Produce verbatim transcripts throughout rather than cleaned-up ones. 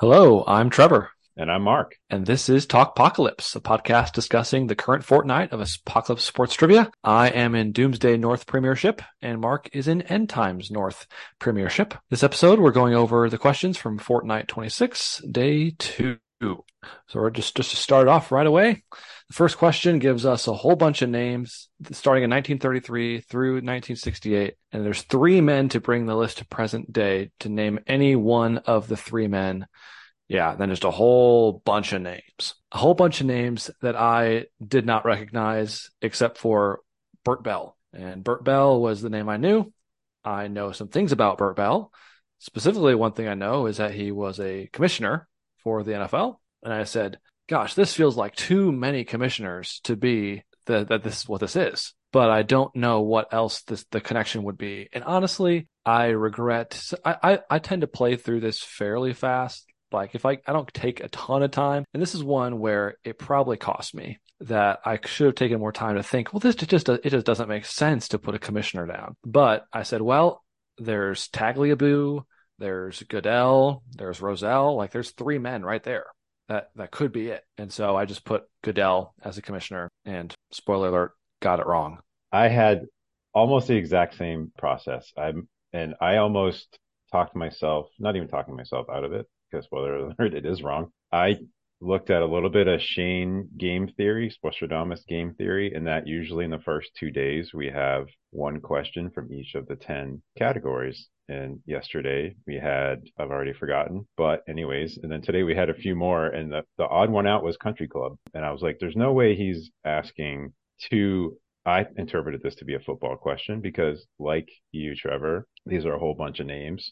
Hello, I'm Trevor. And I'm Mark. And this is Talkpocalypse, a podcast discussing the current fortnight of apocalypse sports trivia. I am in Doomsday North Premiership, and Mark is in End Times North Premiership. This episode, we're going over the questions from Fortnite twenty-six, Day two. So we're just, just to start off right away, the first question gives us a whole bunch of names starting in nineteen thirty-three through nineteen sixty-eight. And there's three men to bring the list to present day to name any one of the three men. Yeah, then just a whole bunch of names. A whole bunch of names that I did not recognize except for Bert Bell. And Bert Bell was the name I knew. I know some things about Bert Bell. Specifically, one thing I know is that he was a commissioner for the N F L. And I said, gosh, this feels like too many commissioners to be the, that this is what this is. But I don't know what else this, the connection would be. And honestly, I regret, I, I, I tend to play through this fairly fast. Like if I, I don't take a ton of time. And this is one where it probably cost me that I should have taken more time to think, well, this just, it just doesn't make sense to put a commissioner down. But I said, well, there's Tagliabue, there's Goodell, there's Roselle, like there's three men right there. That that could be it. And so I just put Goodell as a commissioner and spoiler alert, got it wrong. I had almost the exact same process. I'm and I almost talked myself, not even talking myself out of it, because spoiler alert, it is wrong. I looked at a little bit of Shane game theory, Spostradamus game theory, and that usually in the first two days we have one question from each of the ten categories. And yesterday we had, I've already forgotten, but anyways, and then today we had a few more, and the, the odd one out was Country Club. And I was like, there's no way he's asking to, I interpreted this to be a football question because like you, Trevor, these are a whole bunch of names,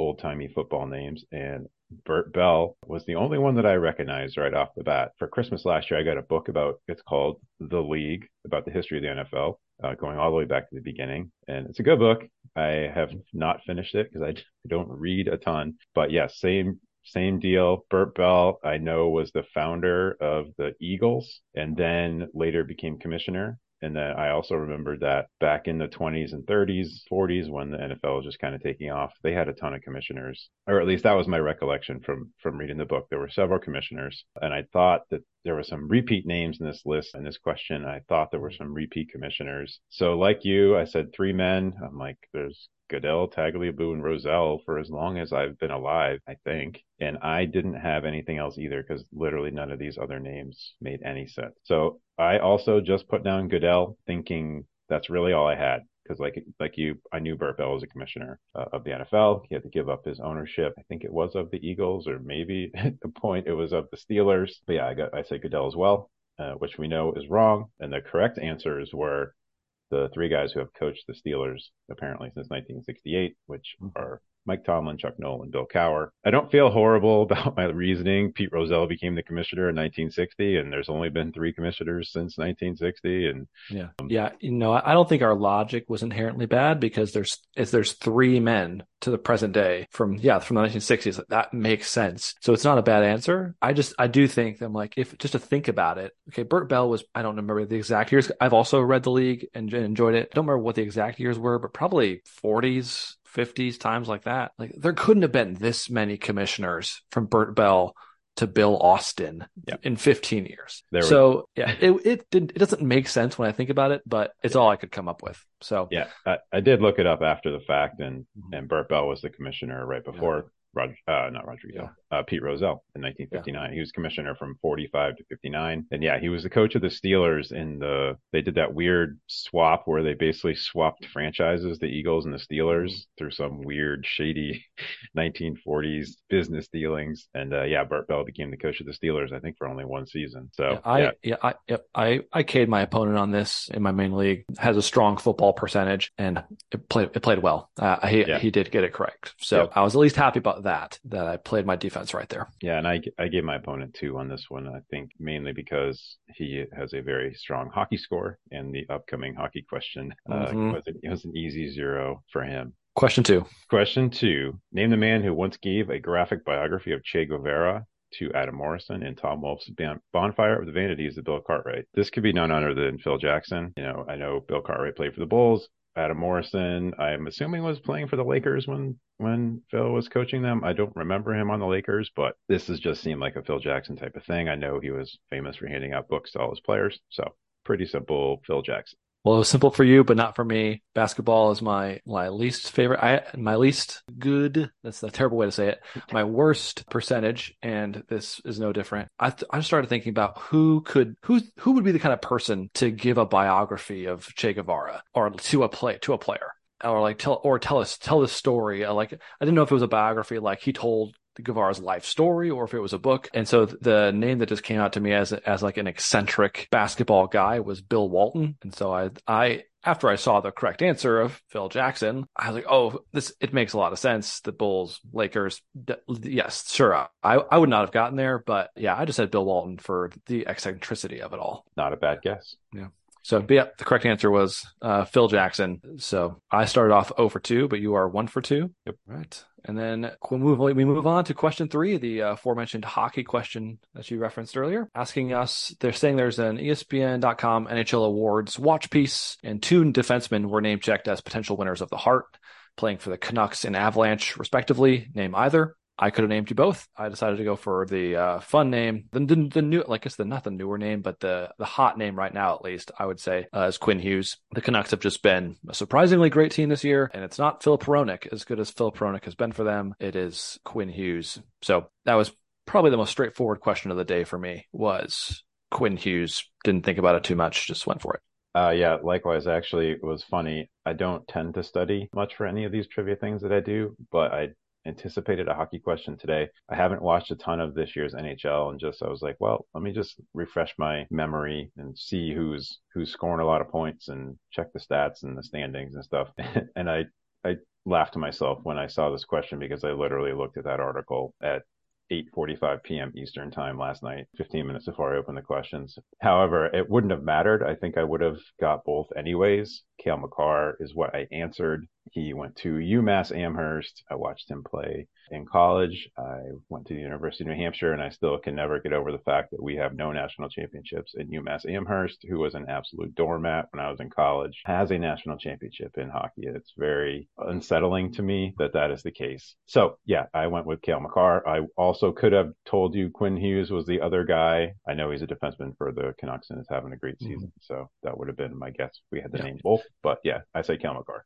old-timey football names. And Bert Bell was the only one that I recognized right off the bat. For Christmas last year, I got a book about, it's called The League, about the history of the N F L. Uh, going all the way back to the beginning. And it's a good book. I have not finished it because I don't read a ton. But yes, yeah, same same deal. Bert Bell, I know, was the founder of the Eagles and then later became commissioner. And then I also remember that back in the twenties and thirties, forties, when the N F L was just kind of taking off, they had a ton of commissioners, or at least that was my recollection from from reading the book. There were several commissioners, and I thought that there were some repeat names in this list. In this question, I thought there were some repeat commissioners. So like you, I said three men. I'm like, there's Goodell, Tagliabue, and Roselle for as long as I've been alive, I think. And I didn't have anything else either because literally none of these other names made any sense. So I also just put down Goodell thinking that's really all I had. Because like like you, I knew Bert Bell was a commissioner uh, of the N F L. He had to give up his ownership. I think it was of the Eagles or maybe at the point it was of the Steelers. But yeah, I, got, I said Goodell as well, uh, which we know is wrong. And the correct answers were the three guys who have coached the Steelers apparently since nineteen sixty-eight, which are Mike Tomlin, Chuck Nolan, Bill Cowher. I don't feel horrible about my reasoning. Pete Rozelle became the commissioner in nineteen sixty, and there's only been three commissioners since nineteen sixty. And yeah, um, yeah, you know, I don't think our logic was inherently bad because there's if there's three men to the present day from yeah from the nineteen sixties, that makes sense. So it's not a bad answer. I just I do think I'm like if just to think about it. Okay, Bert Bell was I don't remember the exact years. I've also read The League and enjoyed it. I don't remember what the exact years were, but probably forties. fifties, times like that. Like there couldn't have been this many commissioners from Bert Bell to Bill Austin yeah. in fifteen years. There so yeah, it it, did, it doesn't make sense when I think about it, but it's yeah. all I could come up with. So yeah, I, I did look it up after the fact, and mm-hmm. and Bert Bell was the commissioner right before. Yeah. Roger, uh, not Roger, yeah. uh, Pete Rozelle in nineteen fifty-nine. Yeah. He was commissioner from forty-five to fifty-nine. And yeah, he was the coach of the Steelers in the, they did that weird swap where they basically swapped franchises, the Eagles and the Steelers through some weird shady nineteen forties business dealings. And uh, yeah, Bert Bell became the coach of the Steelers, I think for only one season. So yeah, I, yeah. Yeah, I, yeah, I, I K'd my opponent on this in my main league, has a strong football percentage and it played, it played well. Uh, he, yeah. he did get it correct. So yeah. I was at least happy about that that I played my defense right there. Yeah, and I I gave my opponent two on this one, I think mainly because he has a very strong hockey score, and the upcoming hockey question mm-hmm. uh, was, it was an easy zero for him. Question two. Question two. Name the man who once gave a graphic biography of Che Guevara to Adam Morrison and Tom Wolfe's Bonfire of the Vanities of Bill Cartwright. This could be none other than Phil Jackson. You know, I know Bill Cartwright played for the Bulls. Adam Morrison, I'm assuming, was playing for the Lakers when when Phil was coaching them. I don't remember him on the Lakers, but this has just seemed like a Phil Jackson type of thing. I know he was famous for handing out books to all his players, so pretty simple Phil Jackson. Well, it was simple for you, but not for me. Basketball is my, my least favorite. I my least good. That's a terrible way to say it. My worst percentage, and this is no different. I th- I started thinking about who could who who would be the kind of person to give a biography of Che Guevara or to a play to a player or like tell or tell us tell this story. Like, I didn't know if it was a biography like he told Guevara's life story or if it was a book. And so the name that just came out to me as as like an eccentric basketball guy was Bill Walton. And so I I after I saw the correct answer of Phil Jackson, I was like, oh, this it makes a lot of sense. The Bulls, Lakers, th- yes, sure. I, I would not have gotten there, but yeah, I just said Bill Walton for the eccentricity of it all. Not a bad guess. Yeah. So, but yeah, the correct answer was uh, Phil Jackson. So I started off zero for two, but you are one for two. Yep. All right. And then we move, we move on to question three, the uh, aforementioned hockey question that you referenced earlier, asking us, they're saying there's an E S P N dot com N H L Awards watch piece, and two defensemen were name checked as potential winners of the Hart, playing for the Canucks and Avalanche, respectively. Name either. I could have named you both. I decided to go for the uh, fun name, the, the, the new, like it's the not the newer name, but the the hot name right now, at least I would say, uh, is Quinn Hughes. The Canucks have just been a surprisingly great team this year, and it's not Philip Paronic. As good as Philip Paronic has been for them, it is Quinn Hughes. So that was probably the most straightforward question of the day for me. Was Quinn Hughes? Didn't think about it too much, just went for it. Uh, yeah, likewise. Actually, it was funny. I don't tend to study much for any of these trivia things that I do, but I anticipated a hockey question today. I haven't watched a ton of this year's N H L, and just I was like, well, let me just refresh my memory and see who's who's scoring a lot of points and check the stats and the standings and stuff. And I I laughed to myself when I saw this question, because I literally looked at that article at eight forty-five p.m. Eastern time last night, fifteen minutes before I opened the questions. However, it wouldn't have mattered. I think I would have got both anyways. Cale Makar is what I answered. He went to UMass Amherst. I watched him play in college. I went to the University of New Hampshire, and I still can never get over the fact that we have no national championships. And UMass Amherst, who was an absolute doormat when I was in college, has a national championship in hockey. It's very unsettling to me that that is the case. So yeah, I went with Cale Makar. I also could have told you Quinn Hughes was the other guy. I know he's a defenseman for the Canucks and is having a great mm-hmm. season. So that would have been my guess. We had the yeah. name both, but yeah, I say Cale Makar.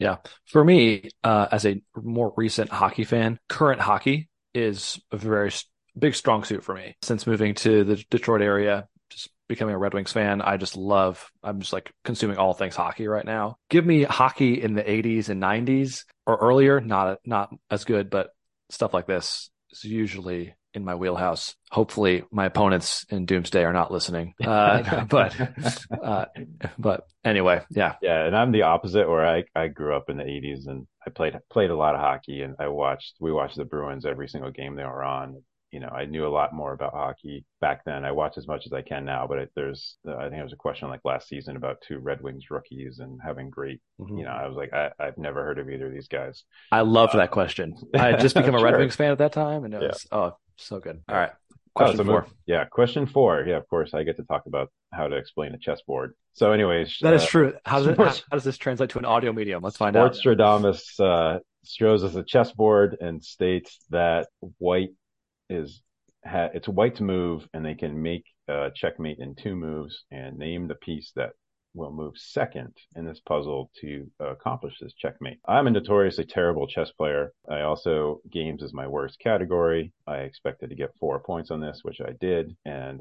Yeah. For me, uh, as a more recent hockey fan, current hockey is a very big strong suit for me. Since moving to the Detroit area, just becoming a Red Wings fan, I just love, I'm just like consuming all things hockey right now. Give me hockey in the eighties and nineties or earlier, not not as good, but stuff like this is usually in my wheelhouse. Hopefully my opponents in Doomsday are not listening. Uh, but, uh, but anyway, yeah. Yeah. And I'm the opposite, where I, I grew up in the eighties and I played, played a lot of hockey, and I watched, we watched the Bruins every single game they were on. You know, I knew a lot more about hockey back then. I watch as much as I can now, but it, there's, uh, I think there was a question like last season about two Red Wings rookies and having great, mm-hmm. you know, I was like, I, I've never heard of either of these guys. I loved uh, that question. I had just become a sure. Red Wings fan at that time, and it yeah. was, oh, so good. All right. Question oh, so four. Move, yeah. Question four. Yeah. Of course, I get to talk about how to explain a chessboard. So anyways. That uh, is true. How does, sports, it, how does this translate to an audio medium? Let's find out. Stradamus uh, shows us a chessboard and states that white is, ha- it's white's move, and they can make a checkmate in two moves and name the piece that will move second in this puzzle to accomplish this checkmate. I'm a notoriously terrible chess player. I also, games is my worst category. I expected to get four points on this, which I did. And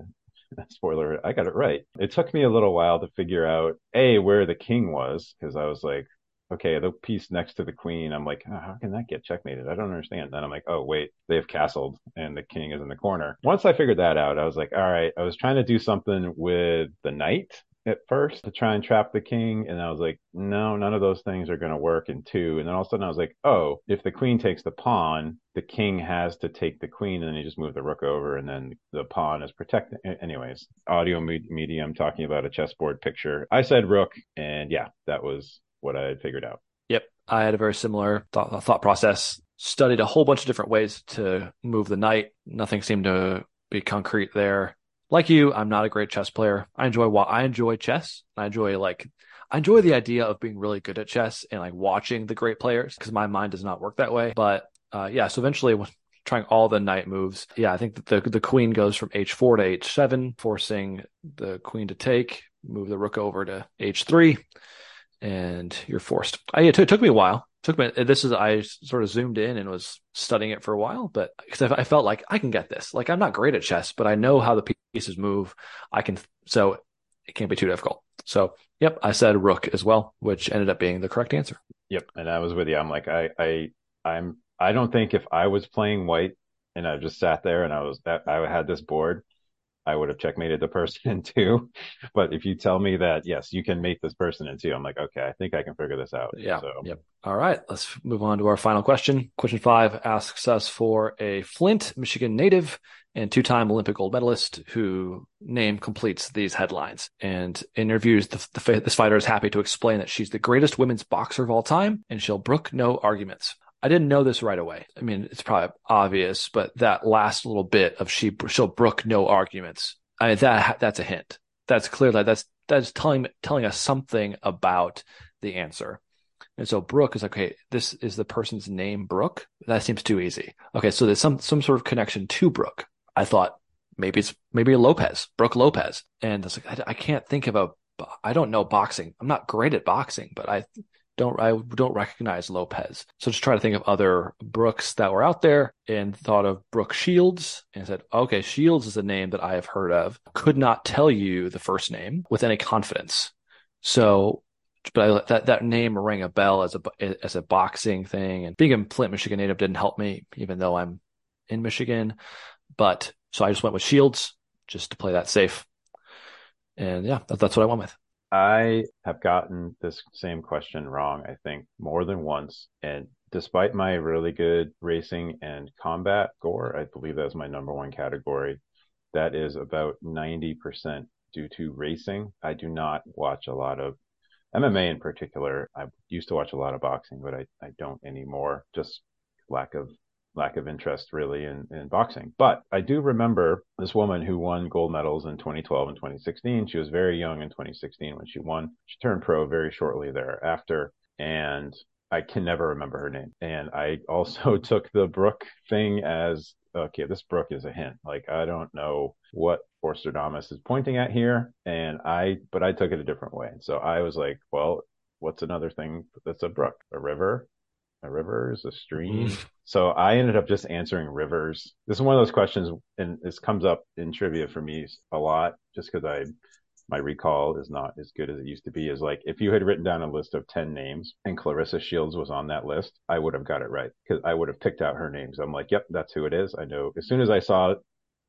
spoiler, I got it right. It took me a little while to figure out, A, where the king was, because I was like, okay, the piece next to the queen, I'm like, oh, how can that get checkmated? I don't understand. Then I'm like, oh, wait, they've castled and the king is in the corner. Once I figured that out, I was like, all right, I was trying to do something with the knight at first to try and trap the king. And I was like, no, none of those things are going to work in two. And then all of a sudden I was like, oh, if the queen takes the pawn, the king has to take the queen, and then you just move the rook over, and then the pawn is protected. Anyways, audio me- medium talking about a chessboard picture. I said rook, and yeah, that was what I had figured out. Yep. I had a very similar thought, thought process, studied a whole bunch of different ways to move the knight. Nothing seemed to be concrete there. Like you, I'm not a great chess player. I enjoy I enjoy chess. I enjoy like I enjoy the idea of being really good at chess and like watching the great players because my mind does not work that way. But uh, yeah, so eventually when trying all the knight moves, yeah, I think that the, the queen goes from h four to h seven, forcing the queen to take, move the rook over to h three, and you're forced. I, it, t- it took me a while. Took me. This is I sort of zoomed in and was studying it for a while, but because I, I felt like I can get this. Like I'm not great at chess, but I know how the pieces move. I can, so it can't be too difficult. So yep, I said rook as well, which ended up being the correct answer. Yep, and I was with you. I'm like I I I'm I don't think if I was playing white and I just sat there and I was I had this board, I would have checkmated the person in two. But if you tell me that, yes, you can mate this person in two, I'm like, okay, I think I can figure this out. Yeah. So. Yep. All right. Let's move on to our final question. Question five asks us for a Flint, Michigan native and two-time Olympic gold medalist who name completes these headlines. And in interviews, the, the, this fighter is happy to explain that she's the greatest women's boxer of all time and she'll brook no arguments. I didn't know this right away. I mean, it's probably obvious, but that last little bit of she, she'll brook no arguments. I mean, that that's a hint. That's clearly that's that's telling telling us something about the answer. And so Brooke is like, okay, this is the person's name, Brooke. That seems too easy. Okay, so there's some some sort of connection to Brooke. I thought maybe it's maybe Lopez, Brooke Lopez. And I was like, I, I can't think of a. I don't know boxing. I'm not great at boxing, but I. Don't I don't recognize Lopez. So just try to think of other Brooks that were out there and thought of Brooke Shields and said, okay, Shields is a name that I have heard of. Could not tell you the first name with any confidence. So but I, that, that name rang a bell as a, as a boxing thing. And being a Flint, Michigan native didn't help me, even though I'm in Michigan. But so I just went with Shields just to play that safe. And yeah, that, that's what I went with. I have gotten this same question wrong, I think, more than once. And despite my really good racing and combat gore, I believe that's my number one category. That is about ninety percent due to racing. I do not watch a lot of M M A in particular. I used to watch a lot of boxing, but I, I don't anymore. Just lack of lack of interest really in, in boxing. But I do remember this woman who won gold medals in twenty twelve and twenty sixteen. She was very young in twenty sixteen when she won. She turned pro very shortly thereafter. And I can never remember her name. And I also took the Brooke thing as, okay, this Brooke is a hint. Like, I don't know what Forsterdamus is pointing at here. And I, but I took it a different way. So I was like, well, what's another thing that's a Brooke? A river? A river is a stream. Mm-hmm. So I ended up just answering rivers. This is one of those questions, and this comes up in trivia for me a lot, just because I my recall is not as good as it used to be. Is like if you had written down a list of ten names and Claressa Shields was on that list, I would have got it right because I would have picked out her names. I'm like, yep, that's who it is. I know as soon as I saw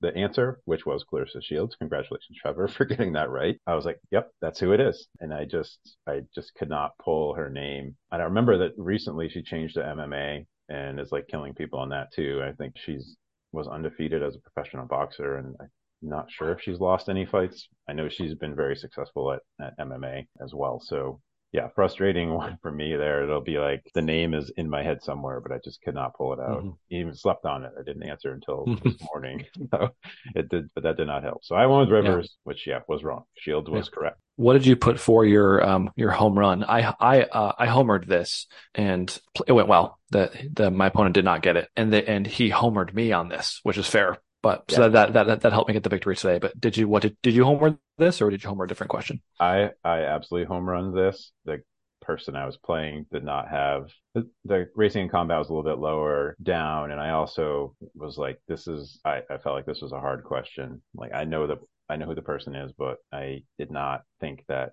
the answer, which was Claressa Shields. Congratulations, Trevor, for getting that right. I was like, yep, that's who it is. And I just, I just could not pull her name. And I remember that recently she changed to M M A and is like killing people on that too. I think she's was undefeated as a professional boxer. And I'm not sure if she's lost any fights. I know she's been very successful at, at M M A as well. So yeah, frustrating one for me there. It'll be like the name is in my head somewhere, but I just could not pull it out. Mm-hmm. Even slept on it. I didn't answer until this morning. So it did, but that did not help. So I went with Rivers, yeah. which yeah was wrong. Shields was yeah. correct. What did you put for your um your home run? I I uh, I homered this and it went well. The the my opponent did not get it, and the and he homered me on this, which is fair. But so yeah. that, that that that helped me get the victory today. But did you what did, did you homework this or did you homework a different question? I, I absolutely home run this. The person I was playing did not have the, the racing and combat was a little bit lower down, and I also was like, this is I, I felt like this was a hard question. Like I know the I know who the person is, but I did not think that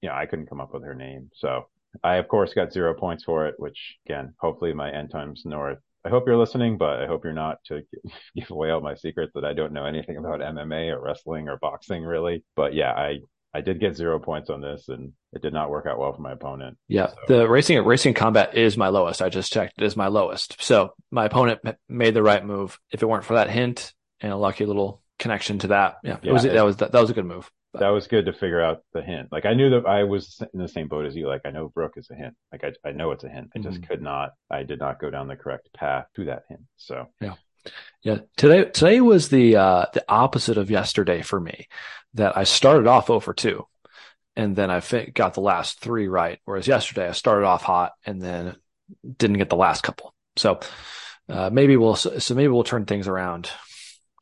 you know I couldn't come up with her name. So I of course got zero points for it, which again, hopefully my End Times North. I hope you're listening, but I hope you're not to give away all my secrets that I don't know anything about M M A or wrestling or boxing, really. But yeah, I, I did get zero points on this, and it did not work out well for my opponent. Yeah, so. The racing racing combat is my lowest. I just checked. It is my lowest. So my opponent made the right move. If it weren't for that hint and a lucky little connection to that, yeah, yeah it was, it, that was that, that was a good move. But. That was good to figure out the hint. Like I knew that I was in the same boat as you. Like I know Brooke is a hint. Like I, I know it's a hint. I just mm-hmm. could not. I did not go down the correct path to that hint. So yeah, yeah. Today, today was the uh, the opposite of yesterday for me. That I started off zero for two, and then I got the last three right. Whereas yesterday I started off hot and then didn't get the last couple. So uh, maybe we'll so maybe we'll turn things around.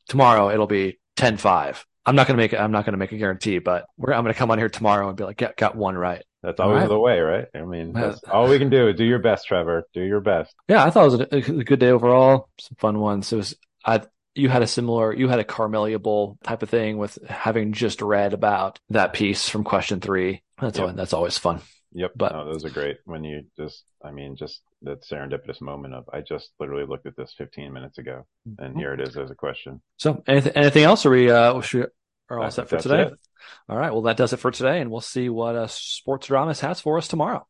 Tomorrow it'll be ten five. I'm not gonna make it. I'm not gonna make a guarantee, but we're, I'm gonna come on here tomorrow and be like, yeah, got one right. That's always right. The way, right? I mean, that's all we can do. Do your best, Trevor. Do your best. Yeah, I thought it was a, a good day overall. Some fun ones. It was. I you had a similar, you had a Carmelia Bowl type of thing with having just read about that piece from question three. That's yep. always, that's always fun. Yep. But no, those are great when you just, I mean, just that serendipitous moment of, I just literally looked at this fifteen minutes ago, and mm-hmm. here it is as a question. So anything, anything else? Are we uh, are all set for today? It. All right. Well, that does it for today, and we'll see what uh, Sports Dramas has for us tomorrow.